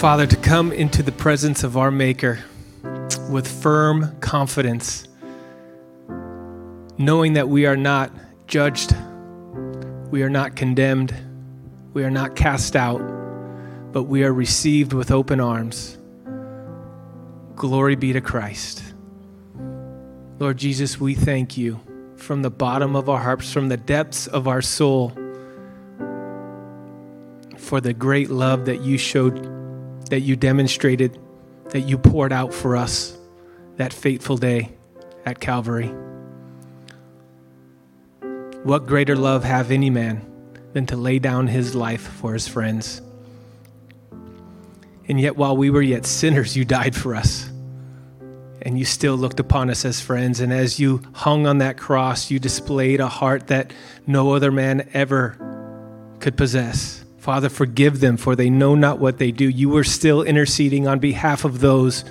Father, to come into the presence of our Maker with firm confidence, knowing that we are not judged, we are not condemned, we are not cast out, but we are received with open arms. Glory be to Christ. Lord Jesus, we thank you from the bottom of our hearts, from the depths of our soul, for the great love that you showed, that you demonstrated, that you poured out for us that fateful day at Calvary. What greater love have any man than to lay down his life for his friends? And yet while we were yet sinners, you died for us. And you still looked upon us as friends. And as you hung on that cross, you displayed a heart that no other man ever could possess. Father, forgive them, for they know not what they do. You were still interceding on behalf of those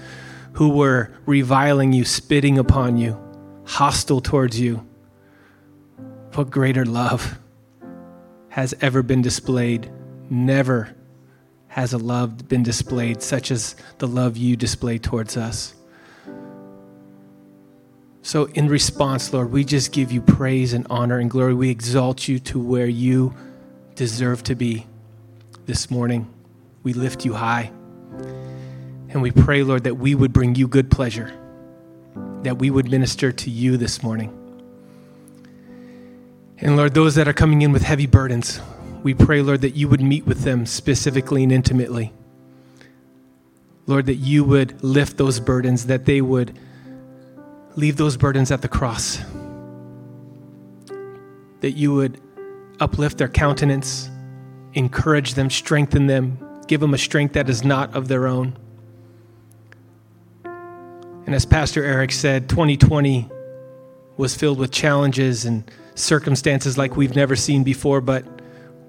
who were reviling you, spitting upon you, hostile towards you. What greater love has ever been displayed? Never has a love been displayed such as the love you display towards us. So in response, Lord, we just give you praise and honor and glory. We exalt you to where you deserve to be this morning. We lift you high. And we pray, Lord, that we would bring you good pleasure, that we would minister to you this morning. And Lord, those that are coming in with heavy burdens, we pray, Lord, that you would meet with them specifically and intimately. Lord, that you would lift those burdens, that they would leave those burdens at the cross, that you would uplift their countenance, encourage them, strengthen them, give them a strength that is not of their own. And as Pastor Eric said, 2020 was filled with challenges and circumstances like we've never seen before, but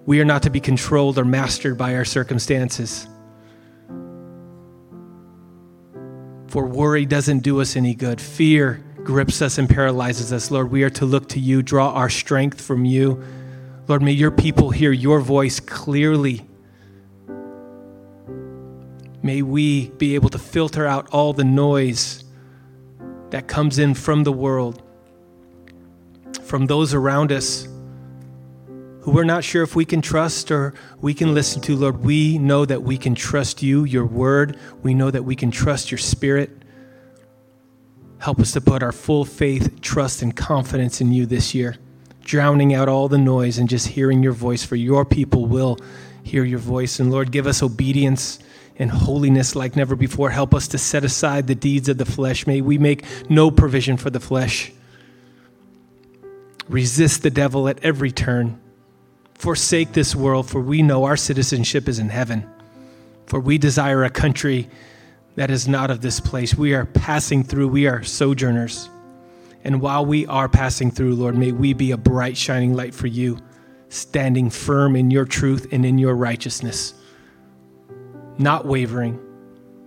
we are not to be controlled or mastered by our circumstances. For worry doesn't do us any good. Fear grips us and paralyzes us. Lord, we are to look to you, draw our strength from you. Lord, may your people hear your voice clearly. May we be able to filter out all the noise that comes in from the world, from those around us who we're not sure if we can trust or we can listen to. Lord, we know that we can trust you, your word. We know that we can trust your spirit. Help us to put our full faith, trust, and confidence in you this year, drowning out all the noise and just hearing your voice, for your people will hear your voice. And Lord, give us obedience and holiness like never before. Help us to set aside the deeds of the flesh. May we make no provision for the flesh. Resist the devil at every turn. Forsake this world, for we know our citizenship is in heaven. For we desire a country that is not of this place. We are passing through. We are sojourners. And while we are passing through, Lord, may we be a bright shining light for you, standing firm in your truth and in your righteousness, not wavering,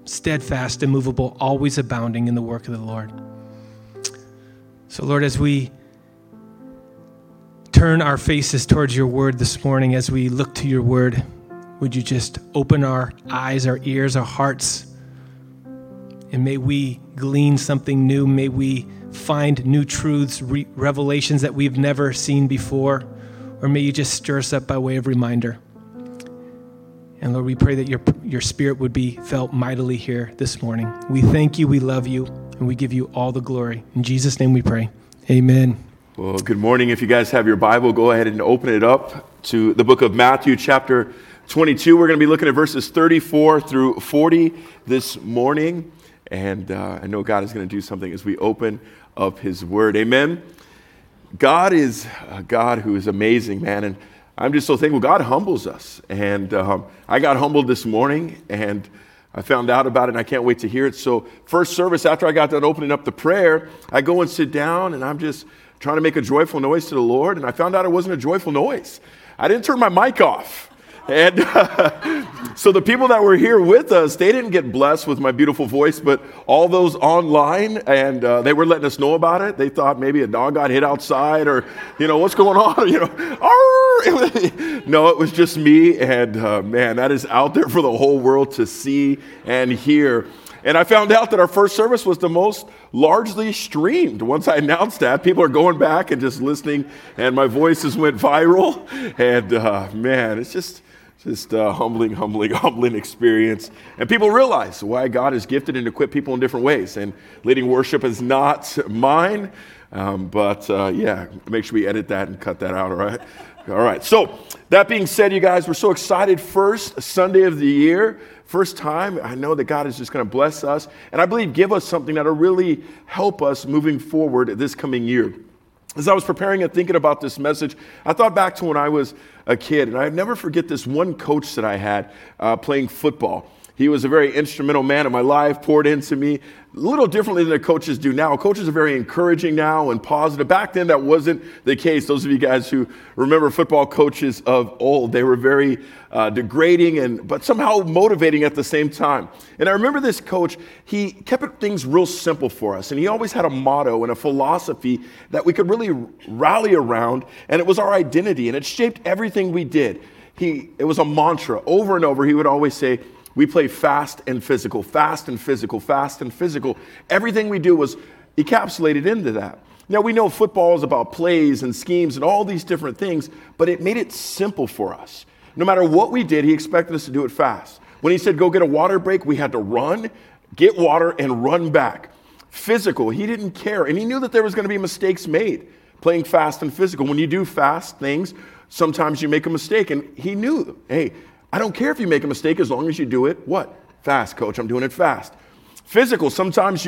steadfast, immovable, always abounding in the work of the Lord. So, Lord, as we turn our faces towards your word this morning, as we look to your word, would you just open our eyes, our ears, our hearts, and may we glean something new. May we find new truths, revelations that we've never seen before, or may you just stir us up by way of reminder. And Lord, we pray that your spirit would be felt mightily here this morning. We thank you, we love you, and we give you all the glory. In Jesus' name we pray, amen. Well, good morning. If you guys have your Bible, go ahead and open it up to the book of Matthew, chapter 22. We're going to be looking at verses 34 through 40 this morning. And I know God is going to do something as we open up his word. Amen. God is a God who is amazing, man. And I'm just so thankful. God humbles us. And I got humbled this morning, and I found out about it, and I can't wait to hear it. So first service, after I got done opening up the prayer, I go and sit down, and I'm just trying to make a joyful noise to the Lord, and I found out it wasn't a joyful noise. I didn't turn my mic off. And so the people that were here with us, they didn't get blessed with my beautiful voice, but all those online, and they were letting us know about it. They thought maybe a dog got hit outside, or, you know, what's going on? You know, arr! No, it was just me. And man, that is out there for the whole world to see and hear. And I found out that our first service was the most largely streamed. Once I announced that, people are going back and just listening, and my voices went viral. And man, it's just a humbling experience. And people realize why God has gifted and equipped people in different ways. And leading worship is not mine. Yeah, make sure we edit that and cut that out, all right? All right, so that being said, you guys, we're so excited. First Sunday of the year, first time. I know that God is just going to bless us, and I believe give us something that will really help us moving forward this coming year. As I was preparing and thinking about this message, I thought back to when I was a kid, and I'd never forget this one coach that I had playing football. He was a very instrumental man in my life, poured into me, a little differently than the coaches do now. Coaches are very encouraging now and positive. Back then, that wasn't the case. Those of you guys who remember football coaches of old, they were very degrading and but somehow motivating at the same time. And I remember this coach, he kept things real simple for us. And he always had a motto and a philosophy that we could really rally around. And it was our identity, and it shaped everything we did. It was a mantra. Over and over, he would always say, "We play fast and physical, fast and physical, fast and physical." Everything we do was encapsulated into that. Now, we know football is about plays and schemes and all these different things, but it made it simple for us. No matter what we did, he expected us to do it fast. When he said, "Go get a water break," we had to run, get water, and run back. Physical, he didn't care. And he knew that there was going to be mistakes made playing fast and physical. When you do fast things, sometimes you make a mistake. And he knew, hey, I don't care if you make a mistake as long as you do it, what? Fast, coach. I'm doing it fast. Physical. Sometimes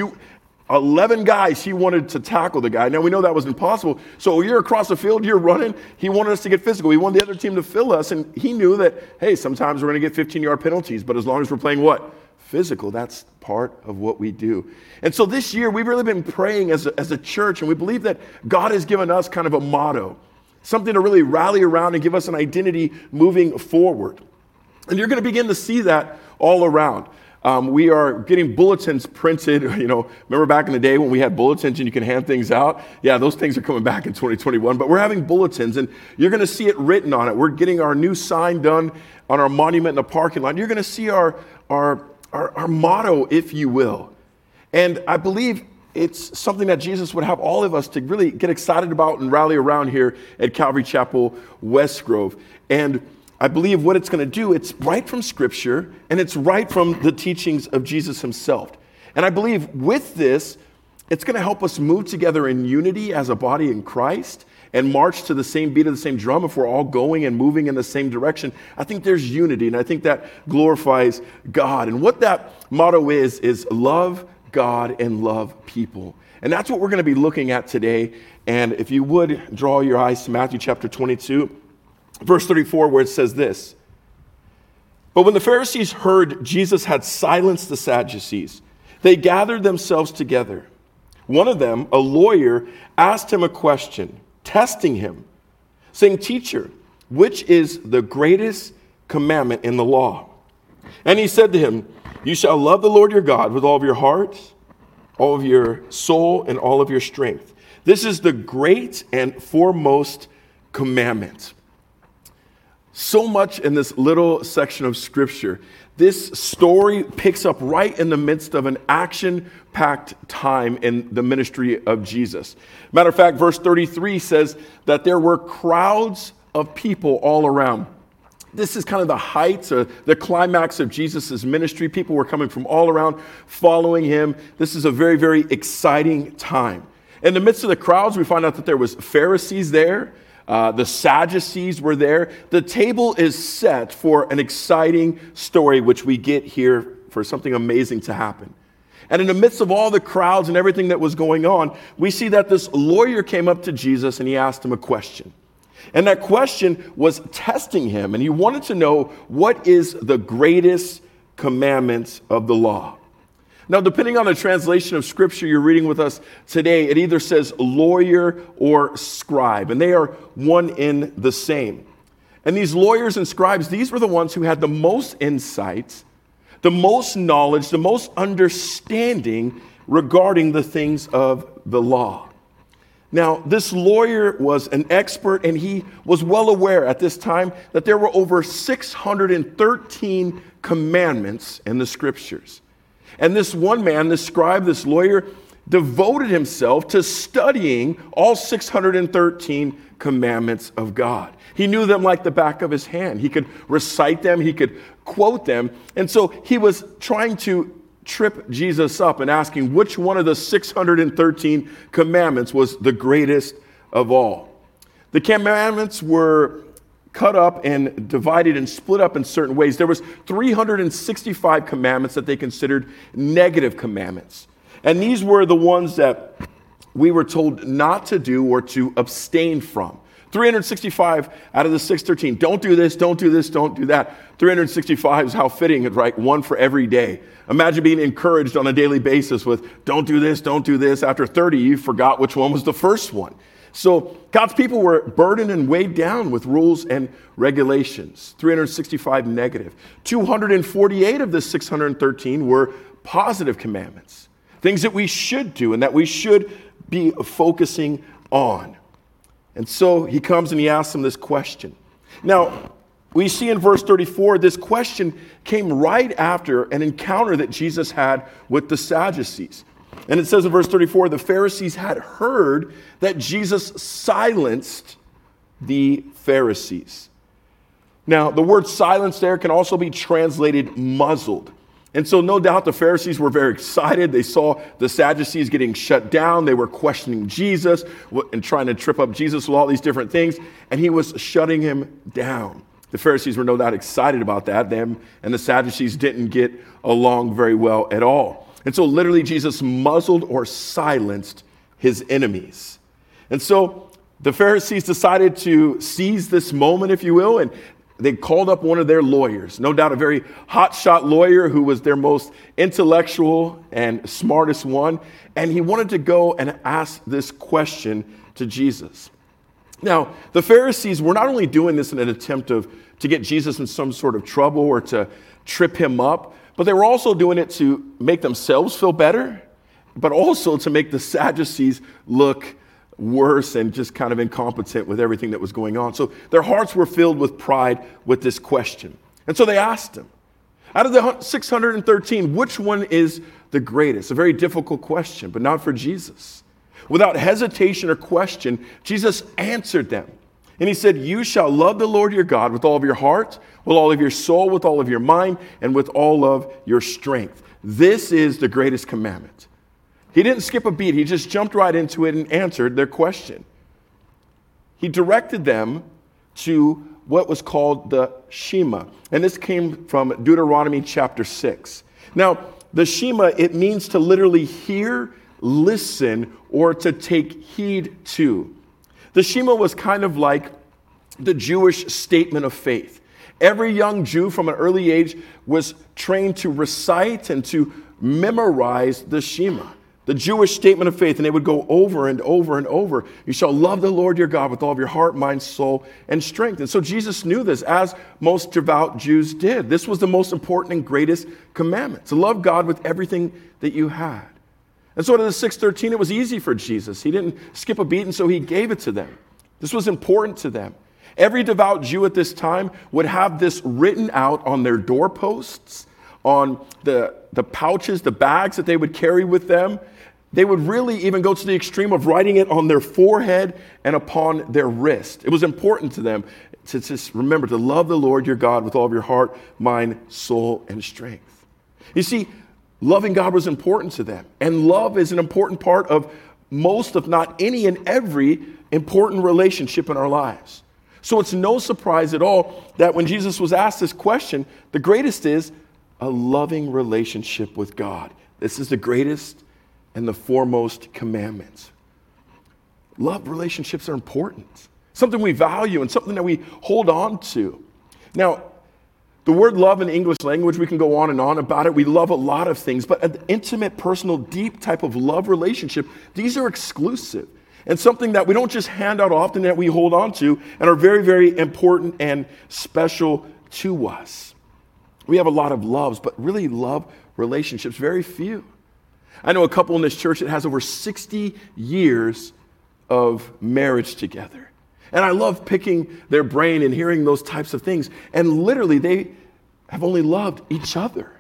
11 guys, he wanted to tackle the guy. Now, we know that was impossible. So you're across the field, you're running. He wanted us to get physical. He wanted the other team to fill us. And he knew that, hey, sometimes we're going to get 15-yard penalties. But as long as we're playing what? Physical. That's part of what we do. And so this year, we've really been praying as a church. And we believe that God has given us kind of a motto, something to really rally around and give us an identity moving forward. And you're going to begin to see that all around. We are getting bulletins printed. You know, remember back in the day when we had bulletins and you can hand things out? Yeah, those things are coming back in 2021. But we're having bulletins, and you're going to see it written on it. We're getting our new sign done on our monument in the parking lot. You're going to see our motto, if you will. And I believe it's something that Jesus would have all of us to really get excited about and rally around here at Calvary Chapel West Grove. And I believe what it's going to do, it's right from Scripture, and it's right from the teachings of Jesus himself. And I believe with this, it's going to help us move together in unity as a body in Christ and march to the same beat of the same drum. If we're all going and moving in the same direction, I think there's unity, and I think that glorifies God. And what that motto is love God and love people. And that's what we're going to be looking at today. And if you would draw your eyes to Matthew chapter 22. Verse 34, where it says this: "But when the Pharisees heard Jesus had silenced the Sadducees, they gathered themselves together. One of them, a lawyer, asked him a question, testing him, saying, 'Teacher, which is the greatest commandment in the law?' And he said to him, 'You shall love the Lord your God with all of your heart, all of your soul, and all of your strength. This is the great and foremost commandment.'" So much in this little section of Scripture. This story picks up right in the midst of an action-packed time in the ministry of Jesus. Matter of fact, verse 33 says that there were crowds of people all around. This is kind of the heights or the climax of Jesus' ministry. People were coming from all around following him. This is a very, very exciting time. In the midst of the crowds, we find out that there was Pharisees there. The Sadducees were there. The table is set for an exciting story, which we get here for something amazing to happen. And in the midst of all the crowds and everything that was going on, we see that this lawyer came up to Jesus and he asked him a question. And that question was testing him. And he wanted to know, what is the greatest commandment of the law? Now, depending on the translation of Scripture you're reading with us today, it either says lawyer or scribe, and they are one in the same. And these lawyers and scribes, these were the ones who had the most insights, the most knowledge, the most understanding regarding the things of the law. Now, this lawyer was an expert, and he was well aware at this time that there were over 613 commandments in the scriptures. And this one man, this scribe, this lawyer, devoted himself to studying all 613 commandments of God. He knew them like the back of his hand. He could recite them. He could quote them. And so he was trying to trip Jesus up and asking which one of the 613 commandments was the greatest of all. The commandments were cut up and divided and split up in certain ways. There was 365 commandments that they considered negative commandments. And these were the ones that we were told not to do or to abstain from. 365 out of the 613. Don't do this, don't do this, don't do that. 365 is how fitting it, right? One for every day. Imagine being encouraged on a daily basis with don't do this. After 30, you forgot which one was the first one. So God's people were burdened and weighed down with rules and regulations. 365 negative. 248 of the 613 were positive commandments. Things that we should do and that we should be focusing on. And so he comes and he asks them this question. Now, we see in verse 34, this question came right after an encounter that Jesus had with the Sadducees. And it says in verse 34, the Pharisees had heard that Jesus silenced the Pharisees. Now, the word silence there can also be translated muzzled. And so no doubt the Pharisees were very excited. They saw the Sadducees getting shut down. They were questioning Jesus and trying to trip up Jesus with all these different things. And he was shutting him down. The Pharisees were no doubt excited about that. Them and the Sadducees didn't get along very well at all. And so literally Jesus muzzled or silenced his enemies. And so the Pharisees decided to seize this moment, if you will, and they called up one of their lawyers, no doubt a very hotshot lawyer who was their most intellectual and smartest one. And he wanted to go and ask this question to Jesus. Now, the Pharisees were not only doing this in an attempt to get Jesus in some sort of trouble or to trip him up, but they were also doing it to make themselves feel better, but also to make the Sadducees look worse and just kind of incompetent with everything that was going on. So their hearts were filled with pride with this question. And so they asked him, out of the 613, which one is the greatest? A very difficult question, but not for Jesus. Without hesitation or question, Jesus answered them. And he said, you shall love the Lord your God with all of your heart, with all of your soul, with all of your mind, and with all of your strength. This is the greatest commandment. He didn't skip a beat. He just jumped right into it and answered their question. He directed them to what was called the Shema. And this came from Deuteronomy chapter 6. Now, the Shema, it means to literally hear, listen, or to take heed to. The Shema was kind of like the Jewish statement of faith. Every young Jew from an early age was trained to recite and to memorize the Shema. The Jewish statement of faith, and they would go over and over and over. You shall love the Lord your God with all of your heart, mind, soul, and strength. And so Jesus knew this, as most devout Jews did. This was the most important and greatest commandment, to love God with everything that you had. And so out of the 613, it was easy for Jesus. He didn't skip a beat, and so he gave it to them. This was important to them. Every devout Jew at this time would have this written out on their doorposts, on the pouches, the bags that they would carry with them. They would really even go to the extreme of writing it on their forehead and upon their wrist. It was important to them to just remember to love the Lord your God with all of your heart, mind, soul, and strength. You see, loving God was important to them. And love is an important part of most, if not any and every, important relationship in our lives. So it's no surprise at all that when Jesus was asked this question, the greatest is a loving relationship with God. This is the greatest and the foremost commandments. Love relationships are important. Something we value and something that we hold on to. Now, the word love in the English language, we can go on and on about it. We love a lot of things, but an intimate, personal, deep type of love relationship, these are exclusive. And something that we don't just hand out often, that we hold on to and are very, very important and special to us. We have a lot of loves, but really love relationships, very few. I know a couple in this church that has over 60 years of marriage together. And I love picking their brain and hearing those types of things. And literally, they have only loved each other.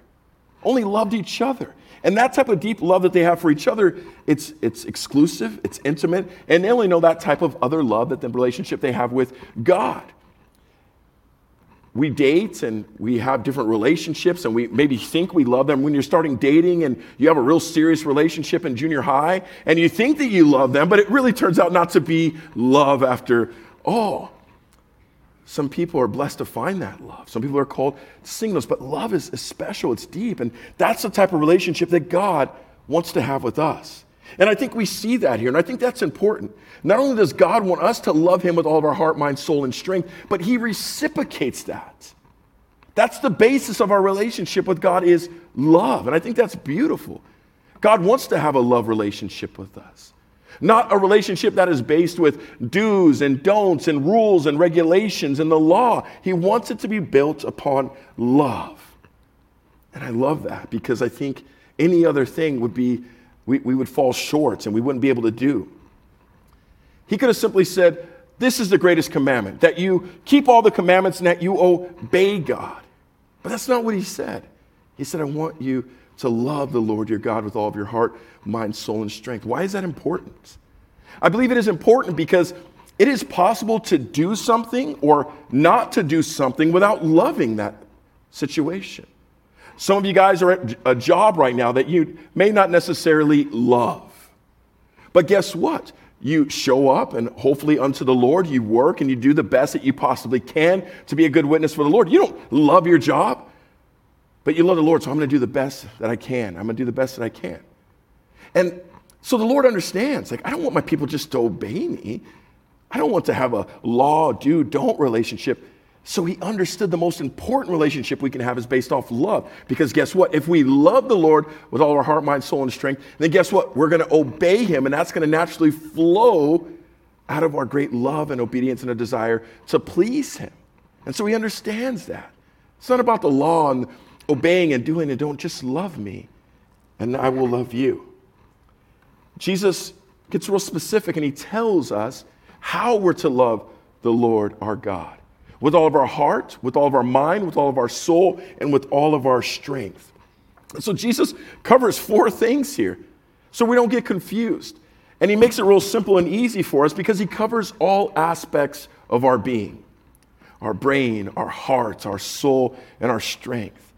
Only loved each other. And that type of deep love that they have for each other, it's exclusive, it's intimate, and they only know that type of other love, that the relationship they have with God. We date and we have different relationships and we maybe think we love them. When you're starting dating and you have a real serious relationship in junior high and you think that you love them, but it really turns out not to be love after all. Some people are blessed to find that love. Some people are called singles, but love is special. It's deep. And that's the type of relationship that God wants to have with us. And I think we see that here, and I think that's important. Not only does God want us to love him with all of our heart, mind, soul, and strength, but he reciprocates that. That's the basis of our relationship with God is love, and I think that's beautiful. God wants to have a love relationship with us, not a relationship that is based with do's and don'ts and rules and regulations and the law. He wants it to be built upon love, and I love that because I think any other thing would be we would fall short and we wouldn't be able to do. He could have simply said, this is the greatest commandment, that you keep all the commandments and that you obey God. But that's not what he said. He said, I want you to love the Lord your God with all of your heart, mind, soul, and strength. Why is that important? I believe it is important because it is possible to do something or not to do something without loving that situation. Some of you guys are at a job right now that you may not necessarily love. But guess what? You show up and hopefully unto the Lord, you work and you do the best that you possibly can to be a good witness for the Lord. You don't love your job, but you love the Lord, so I'm going to do the best that I can. I'm going to do the best that I can. And so the Lord understands, like, I don't want my people just to obey me. I don't want to have a law, do, don't relationship. So he understood the most important relationship we can have is based off love. Because guess what? If we love the Lord with all our heart, mind, soul, and strength, then guess what? We're going to obey him, and that's going to naturally flow out of our great love and obedience and a desire to please him. And so he understands that. It's not about the law and obeying and doing and don't. Just love me, and I will love you. Jesus gets real specific, and he tells us how we're to love the Lord our God. With all of our heart, with all of our mind, with all of our soul, and with all of our strength. So Jesus covers four things here so we don't get confused. And he makes it real simple and easy for us because he covers all aspects of our being, our brain, our heart, our soul, and our strength.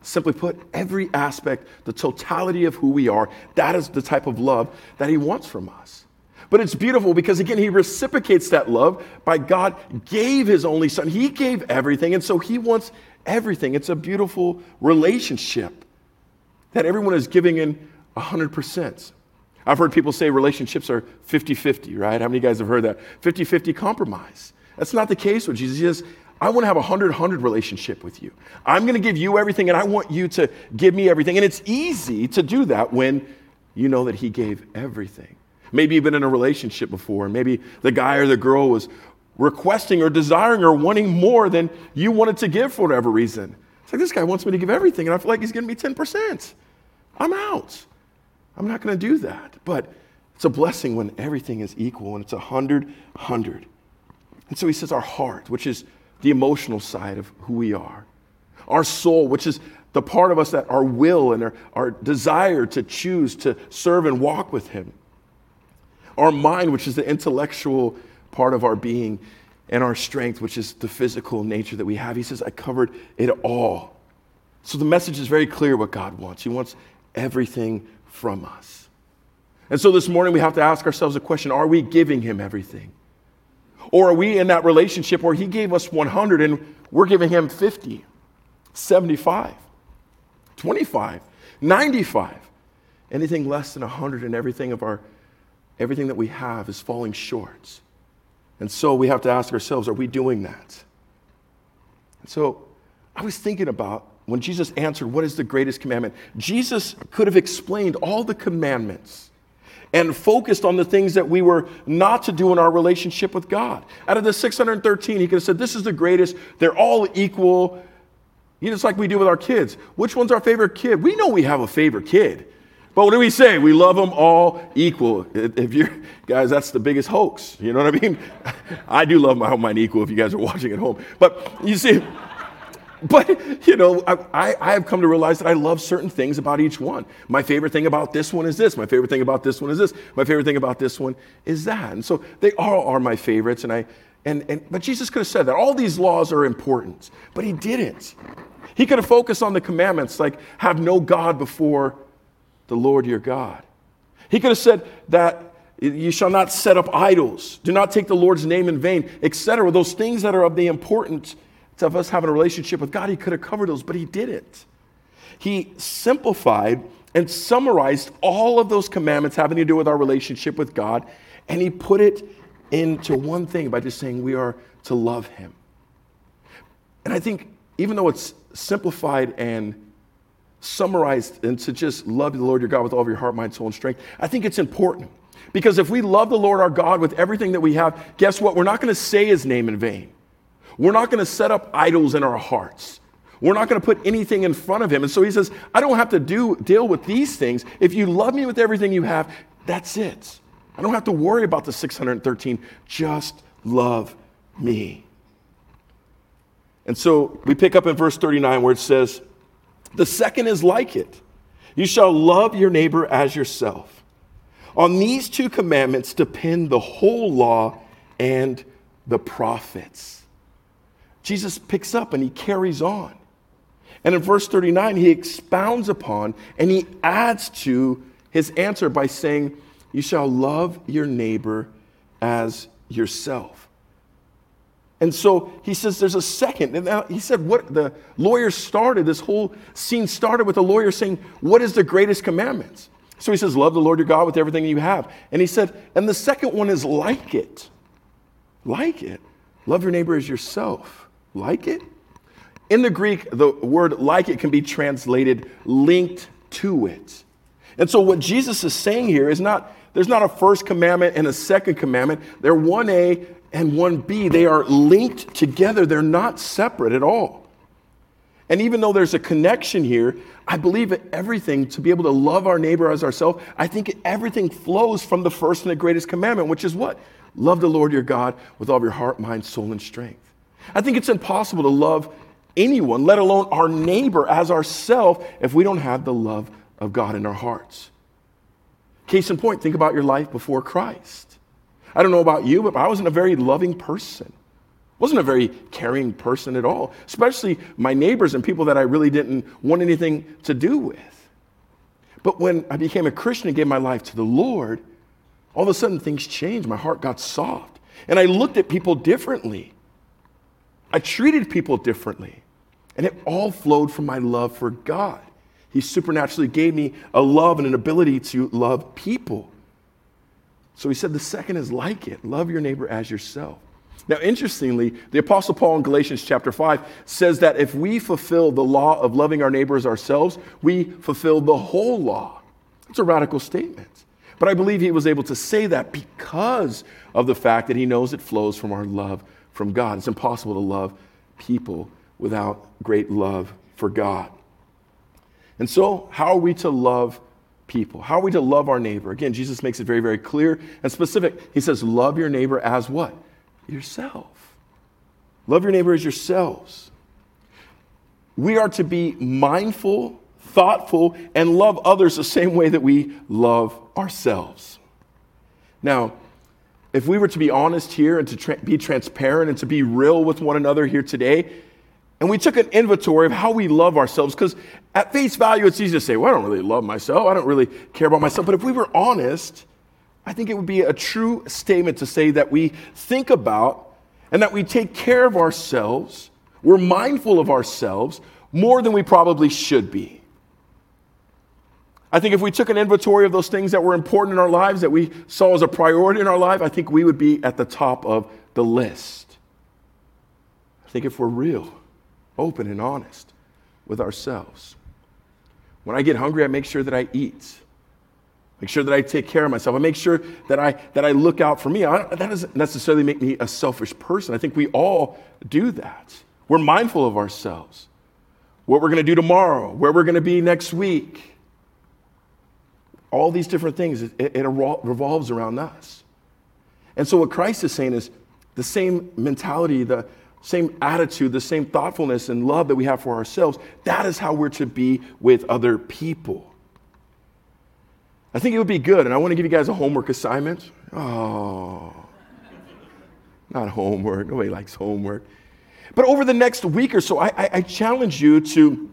Simply put, every aspect, the totality of who we are, that is the type of love that he wants from us. But it's beautiful because, again, he reciprocates that love by God gave his only son. He gave everything, and so he wants everything. It's a beautiful relationship that everyone is giving in 100%. I've heard people say relationships are 50-50, right? How many of you guys have heard that? 50-50 compromise. That's not the case with Jesus. He says, I want to have a 100-100 relationship with you. I'm going to give you everything, and I want you to give me everything. And it's easy to do that when you know that he gave everything. Maybe you've been in a relationship before, and maybe the guy or the girl was requesting or desiring or wanting more than you wanted to give for whatever reason. It's like, this guy wants me to give everything, and I feel like he's giving me 10%. I'm out. I'm not going to do that. But it's a blessing when everything is equal, and it's 100-100. And so he says our heart, which is the emotional side of who we are. Our soul, which is the part of us that our will and our desire to choose to serve and walk with him. Our mind, which is the intellectual part of our being, and our strength, which is the physical nature that we have. He says, I covered it all. So the message is very clear what God wants. He wants everything from us. And so this morning we have to ask ourselves a question. Are we giving him everything? Or are we in that relationship where he gave us 100 and we're giving him 50, 75, 25, 95, anything less than 100 and everything that we have is falling short. And so we have to ask ourselves, are we doing that? And so I was thinking about when Jesus answered, what is the greatest commandment? Jesus could have explained all the commandments and focused on the things that we were not to do in our relationship with God. Out of the 613, he could have said, this is the greatest. They're all equal. You know, just like we do with our kids. Which one's our favorite kid? We know we have a favorite kid. But what do we say? We love them all equal. If you guys, that's the biggest hoax. You know what I mean? I do love my mine equal if you guys are watching at home. But you see, but you know, I have come to realize that I love certain things about each one. My favorite thing about this one is this. My favorite thing about this one is this. My favorite thing about this one is that. And so they all are my favorites. But Jesus could have said that. All these laws are important, but he didn't. He could have focused on the commandments, like have no God before the Lord your God. He could have said that you shall not set up idols, do not take the Lord's name in vain, etc. Those things that are of the importance of us having a relationship with God, he could have covered those, but he didn't. He simplified and summarized all of those commandments having to do with our relationship with God, and he put it into one thing by just saying we are to love him. And I think even though it's simplified and summarized and to just love the Lord your God with all of your heart, mind, soul, and strength, I think it's important. Because if we love the Lord our God with everything that we have, guess what? We're not going to say his name in vain. We're not going to set up idols in our hearts. We're not going to put anything in front of him. And so he says, I don't have to deal with these things. If you love me with everything you have, that's it. I don't have to worry about the 613. Just love me. And so we pick up in verse 39 where it says, the second is like it. You shall love your neighbor as yourself. On these two commandments depend the whole law and the prophets. Jesus picks up and he carries on. And in verse 39, he expounds upon and he adds to his answer by saying, you shall love your neighbor as yourself. And so he says there's a second. And he said what the lawyer started, this whole scene started with the lawyer saying, what is the greatest commandment? So he says, love the Lord your God with everything you have. And he said, and the second one is like it. Like it. Love your neighbor as yourself. Like it? In the Greek, the word like it can be translated linked to it. And so what Jesus is saying here is not, there's not a first commandment and a second commandment. They're 1A and 1B. They are linked together. They're not separate at all. And even though there's a connection here, I believe that everything, to be able to love our neighbor as ourselves, I think everything flows from the first and the greatest commandment, which is what? Love the Lord your God with all of your heart, mind, soul, and strength. I think it's impossible to love anyone, let alone our neighbor as ourselves, if we don't have the love of God in our hearts. Case in point, think about your life before Christ. I don't know about you, but I wasn't a very loving person. Wasn't a very caring person at all, especially my neighbors and people that I really didn't want anything to do with. But when I became a Christian and gave my life to the Lord, all of a sudden things changed. My heart got soft. And I looked at people differently. I treated people differently. And it all flowed from my love for God. He supernaturally gave me a love and an ability to love people. So he said the second is like it. Love your neighbor as yourself. Now, interestingly, the Apostle Paul in Galatians chapter 5 says that if we fulfill the law of loving our neighbor as ourselves, we fulfill the whole law. It's a radical statement. But I believe he was able to say that because of the fact that he knows it flows from our love from God. It's impossible to love people without great love for God. And so, how are we to love people? How are we to love our neighbor? Again, Jesus makes it very, very clear and specific. He says, love your neighbor as what? Yourself. Love your neighbor as yourselves. We are to be mindful, thoughtful, and love others the same way that we love ourselves. Now, if we were to be honest here and to be transparent and to be real with one another here today, and we took an inventory of how we love ourselves, because at face value, it's easy to say, well, I don't really love myself. I don't really care about myself. But if we were honest, I think it would be a true statement to say that we think about and that we take care of ourselves, we're mindful of ourselves more than we probably should be. I think if we took an inventory of those things that were important in our lives, that we saw as a priority in our life, I think we would be at the top of the list. I think if we're real, open and honest with ourselves. When I get hungry, I make sure that I eat. Make sure that I take care of myself. I make sure that I look out for me. That doesn't necessarily make me a selfish person. I think we all do that. We're mindful of ourselves. What we're going to do tomorrow, where we're going to be next week. all these different things, it revolves around us. And so what Christ is saying is the same mentality, the same attitude, the same thoughtfulness and love that we have for ourselves, that is how we're to be with other people. I think it would be good, and I want to give you guys a homework assignment. Oh, not homework. Nobody likes homework. But over the next week or so, I challenge you to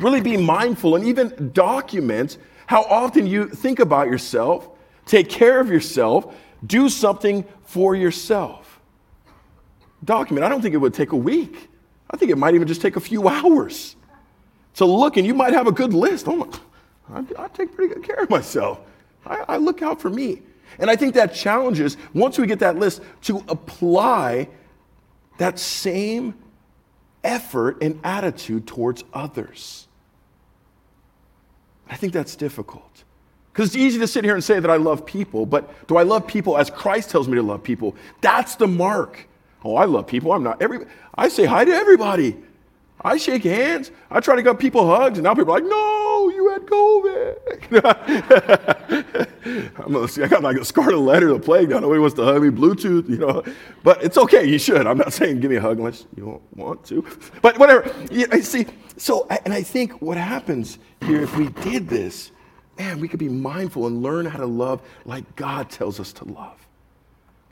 really be mindful and even document how often you think about yourself, take care of yourself, do something for yourself. Document. I don't think it would take a week. I think it might even just take a few hours to look, and you might have a good list. Oh, I take pretty good care of myself. I look out for me. And I think that challenges, once we get that list, to apply that same effort and attitude towards others. I think that's difficult. Because it's easy to sit here and say that I love people, but do I love people as Christ tells me to love people? That's the mark. Oh, I love people. I say hi to everybody. I shake hands. I try to give people hugs, and now people are like, no, you had COVID. I got like a scarlet letter to the plague. Now nobody wants to hug me, Bluetooth, you know. But it's okay, you should. I'm not saying give me a hug unless you don't want to. But whatever. I see. So, and I think what happens here, if we did this, man, we could be mindful and learn how to love like God tells us to love.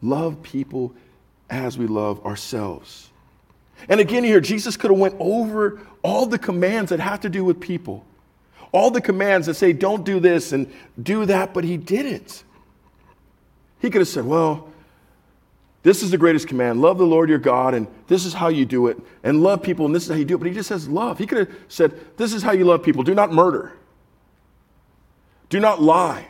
Love people as we love ourselves. And again here, Jesus could have went over all the commands that have to do with people. All the commands that say don't do this and do that, but he didn't. He could have said, well, this is the greatest command. Love the Lord your God, and this is how you do it. And love people, and this is how you do it. But he just says love. He could have said, this is how you love people. Do not murder. Do not lie.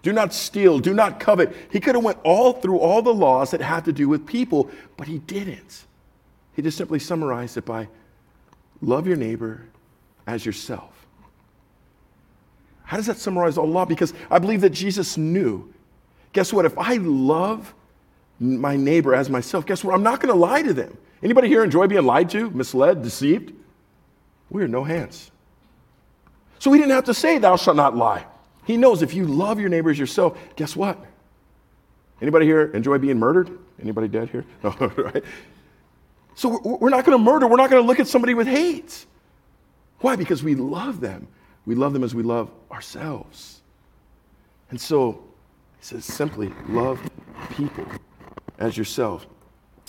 Do not steal. Do not covet. He could have went all through all the laws that have to do with people, but he didn't. He just simply summarized it by love your neighbor as yourself. How does that summarize all law? Because I believe that Jesus knew, guess what? If I love my neighbor as myself, guess what? I'm not going to lie to them. Anybody here enjoy being lied to, misled, deceived? We are no hands. So he didn't have to say, thou shalt not lie. He knows if you love your neighbor as yourself, guess what? Anybody here enjoy being murdered? Anybody dead here? No, right? So we're not going to murder. We're not going to look at somebody with hate. Why? Because we love them. We love them as we love ourselves. And so he says simply love people as yourself.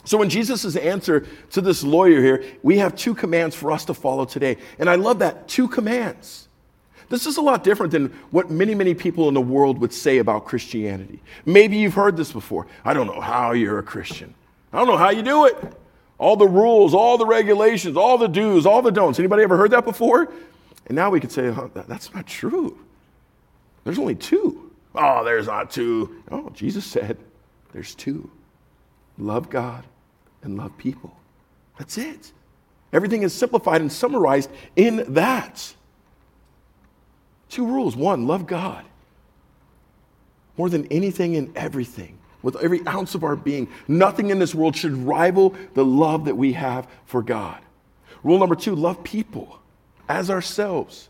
So in Jesus' answer to this lawyer here, we have two commands for us to follow today. And I love that, two commands. This is a lot different than what many, many people in the world would say about Christianity. Maybe you've heard this before. I don't know how you're a Christian. I don't know how you do it. All the rules, all the regulations, all the do's, all the don'ts. Anybody ever heard that before? And now we could say, oh, that's not true. There's only two. Oh, there's not two. No, Jesus said there's two. Love God and love people. That's it. Everything is simplified and summarized in that. Two rules. One, love God. More than anything and everything. With every ounce of our being, nothing in this world should rival the love that we have for God. Rule number two, love people as ourselves.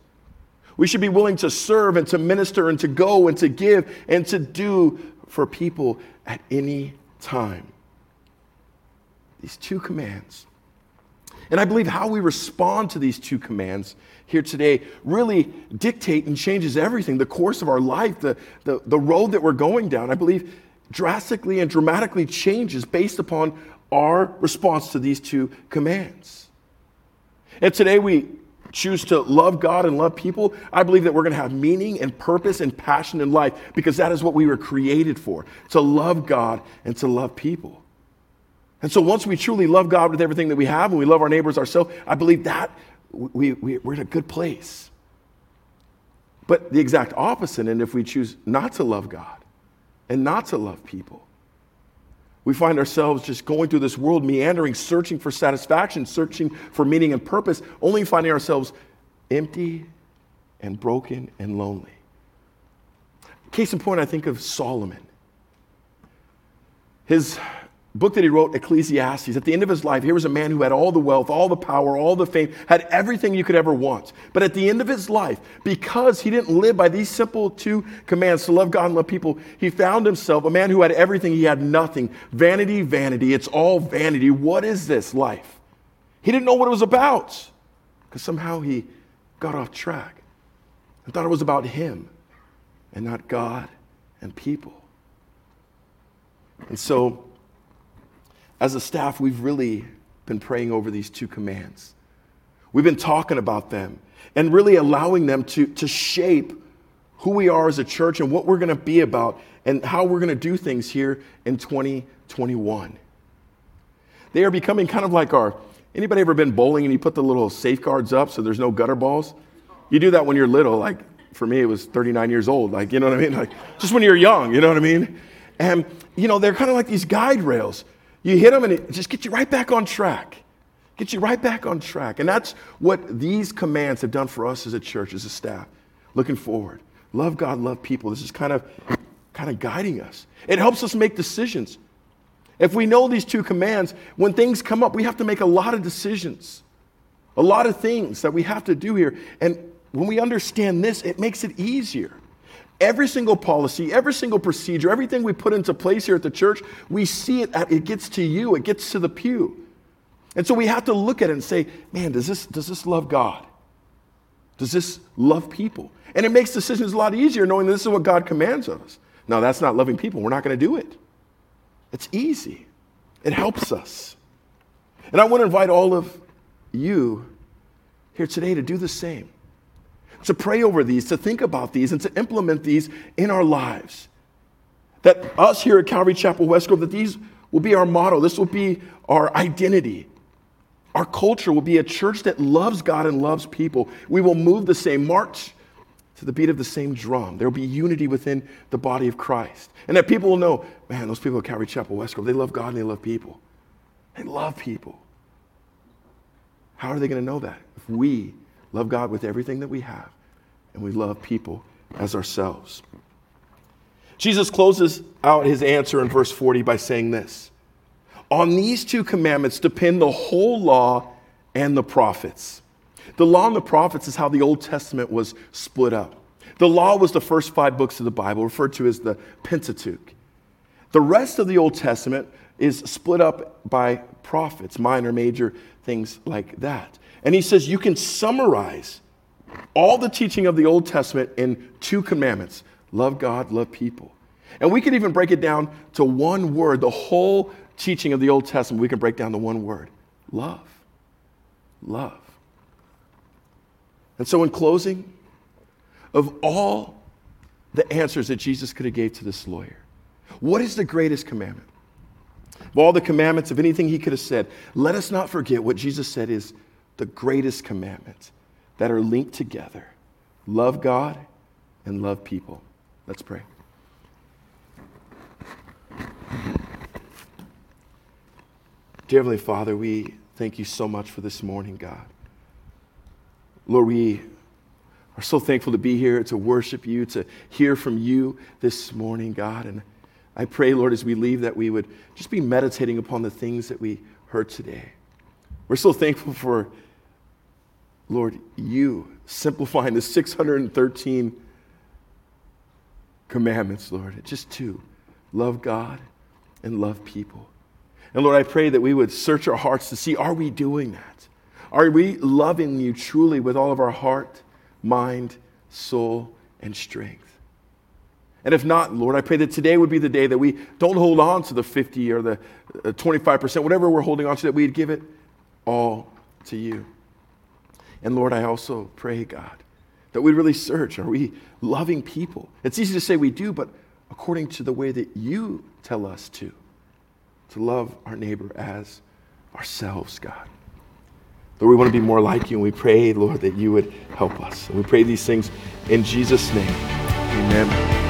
We should be willing to serve and to minister and to go and to give and to do for people at any time. These two commands. And I believe how we respond to these two commands here today really dictate and changes everything, the course of our life, the road that we're going down. I believe drastically and dramatically changes based upon our response to these two commands. And today we choose to love God and love people. I believe that we're going to have meaning and purpose and passion in life because that is what we were created for, to love God and to love people. And so once we truly love God with everything that we have and we love our neighbors ourselves, I believe that we're in a good place. But the exact opposite, and if we choose not to love God, and not to love people, we find ourselves just going through this world, meandering, searching for satisfaction, searching for meaning and purpose, only finding ourselves empty and broken and lonely. Case in point, I think of Solomon. His book that he wrote, Ecclesiastes, at the end of his life, here was a man who had all the wealth, all the power, all the fame, had everything you could ever want. But at the end of his life, because he didn't live by these simple two commands, to love God and love people, he found himself a man who had everything, he had nothing. Vanity, vanity, it's all vanity. What is this life? He didn't know what it was about, because somehow he got off track and thought it was about him and not God and people. And so, as a staff, we've really been praying over these two commands. We've been talking about them and really allowing them to shape who we are as a church and what we're going to be about and how we're going to do things here in 2021. They are becoming kind of like our, anybody ever been bowling and you put the little safeguards up so there's no gutter balls? You do that when you're little. Like for me, it was 39 years old. Like, you know what I mean? Like just when you're young, you know what I mean? And, you know, they're kind of like these guide rails. You hit them and it just gets you right back on track. Get you right back on track. And that's what these commands have done for us as a church, as a staff. Looking forward. Love God, love people. This is kind of guiding us. It helps us make decisions. If we know these two commands, when things come up, we have to make a lot of decisions. A lot of things that we have to do here. And when we understand this, it makes it easier. Every single policy, every single procedure, everything we put into place here at the church, we see it, it gets to you, it gets to the pew. And so we have to look at it and say, man, does this love God? Does this love people? And it makes decisions a lot easier knowing that this is what God commands of us. Now, that's not loving people. We're not going to do it. It's easy. It helps us. And I want to invite all of you here today to do the same. To pray over these, to think about these, and to implement these in our lives. That us here at Calvary Chapel West Grove, that these will be our motto. This will be our identity. Our culture will be a church that loves God and loves people. We will move the same, march to the beat of the same drum. There will be unity within the body of Christ. And that people will know, man, those people at Calvary Chapel West Grove, they love God and they love people. They love people. How are they going to know that? If we love God with everything that we have, and we love people as ourselves. Jesus closes out his answer in verse 40 by saying this: on these two commandments depend the whole law and the prophets. The law and the prophets is how the Old Testament was split up. The law was the first 5 books of the Bible, referred to as the Pentateuch. The rest of the Old Testament is split up by prophets, minor, major, things like that. And he says you can summarize all the teaching of the Old Testament in 2 commandments: love God, love people. And we could even break it down to one word. The whole teaching of the Old Testament, we can break down to one word: love. Love. And so in closing, of all the answers that Jesus could have gave to this lawyer, what is the greatest commandment? Of all the commandments, of anything he could have said, let us not forget what Jesus said is the greatest commandments that are linked together: love God and love people. Let's pray. Dear Heavenly Father, we thank you so much for this morning, God. Lord, we are so thankful to be here, to worship you, to hear from you this morning, God. And I pray, Lord, as we leave, that we would just be meditating upon the things that we heard today. We're so thankful for, Lord, you simplifying the 613 commandments, Lord. Just 2, love God and love people. And Lord, I pray that we would search our hearts to see, are we doing that? Are we loving you truly with all of our heart, mind, soul, and strength? And if not, Lord, I pray that today would be the day that we don't hold on to the 50 or the 25%, whatever we're holding on to, that we'd give it all to you. And Lord, I also pray, God, that we really search. Are we loving people? It's easy to say we do, but according to the way that you tell us to love our neighbor as ourselves, God. Lord, we want to be more like you, and we pray, Lord, that you would help us. And we pray these things in Jesus' name. Amen.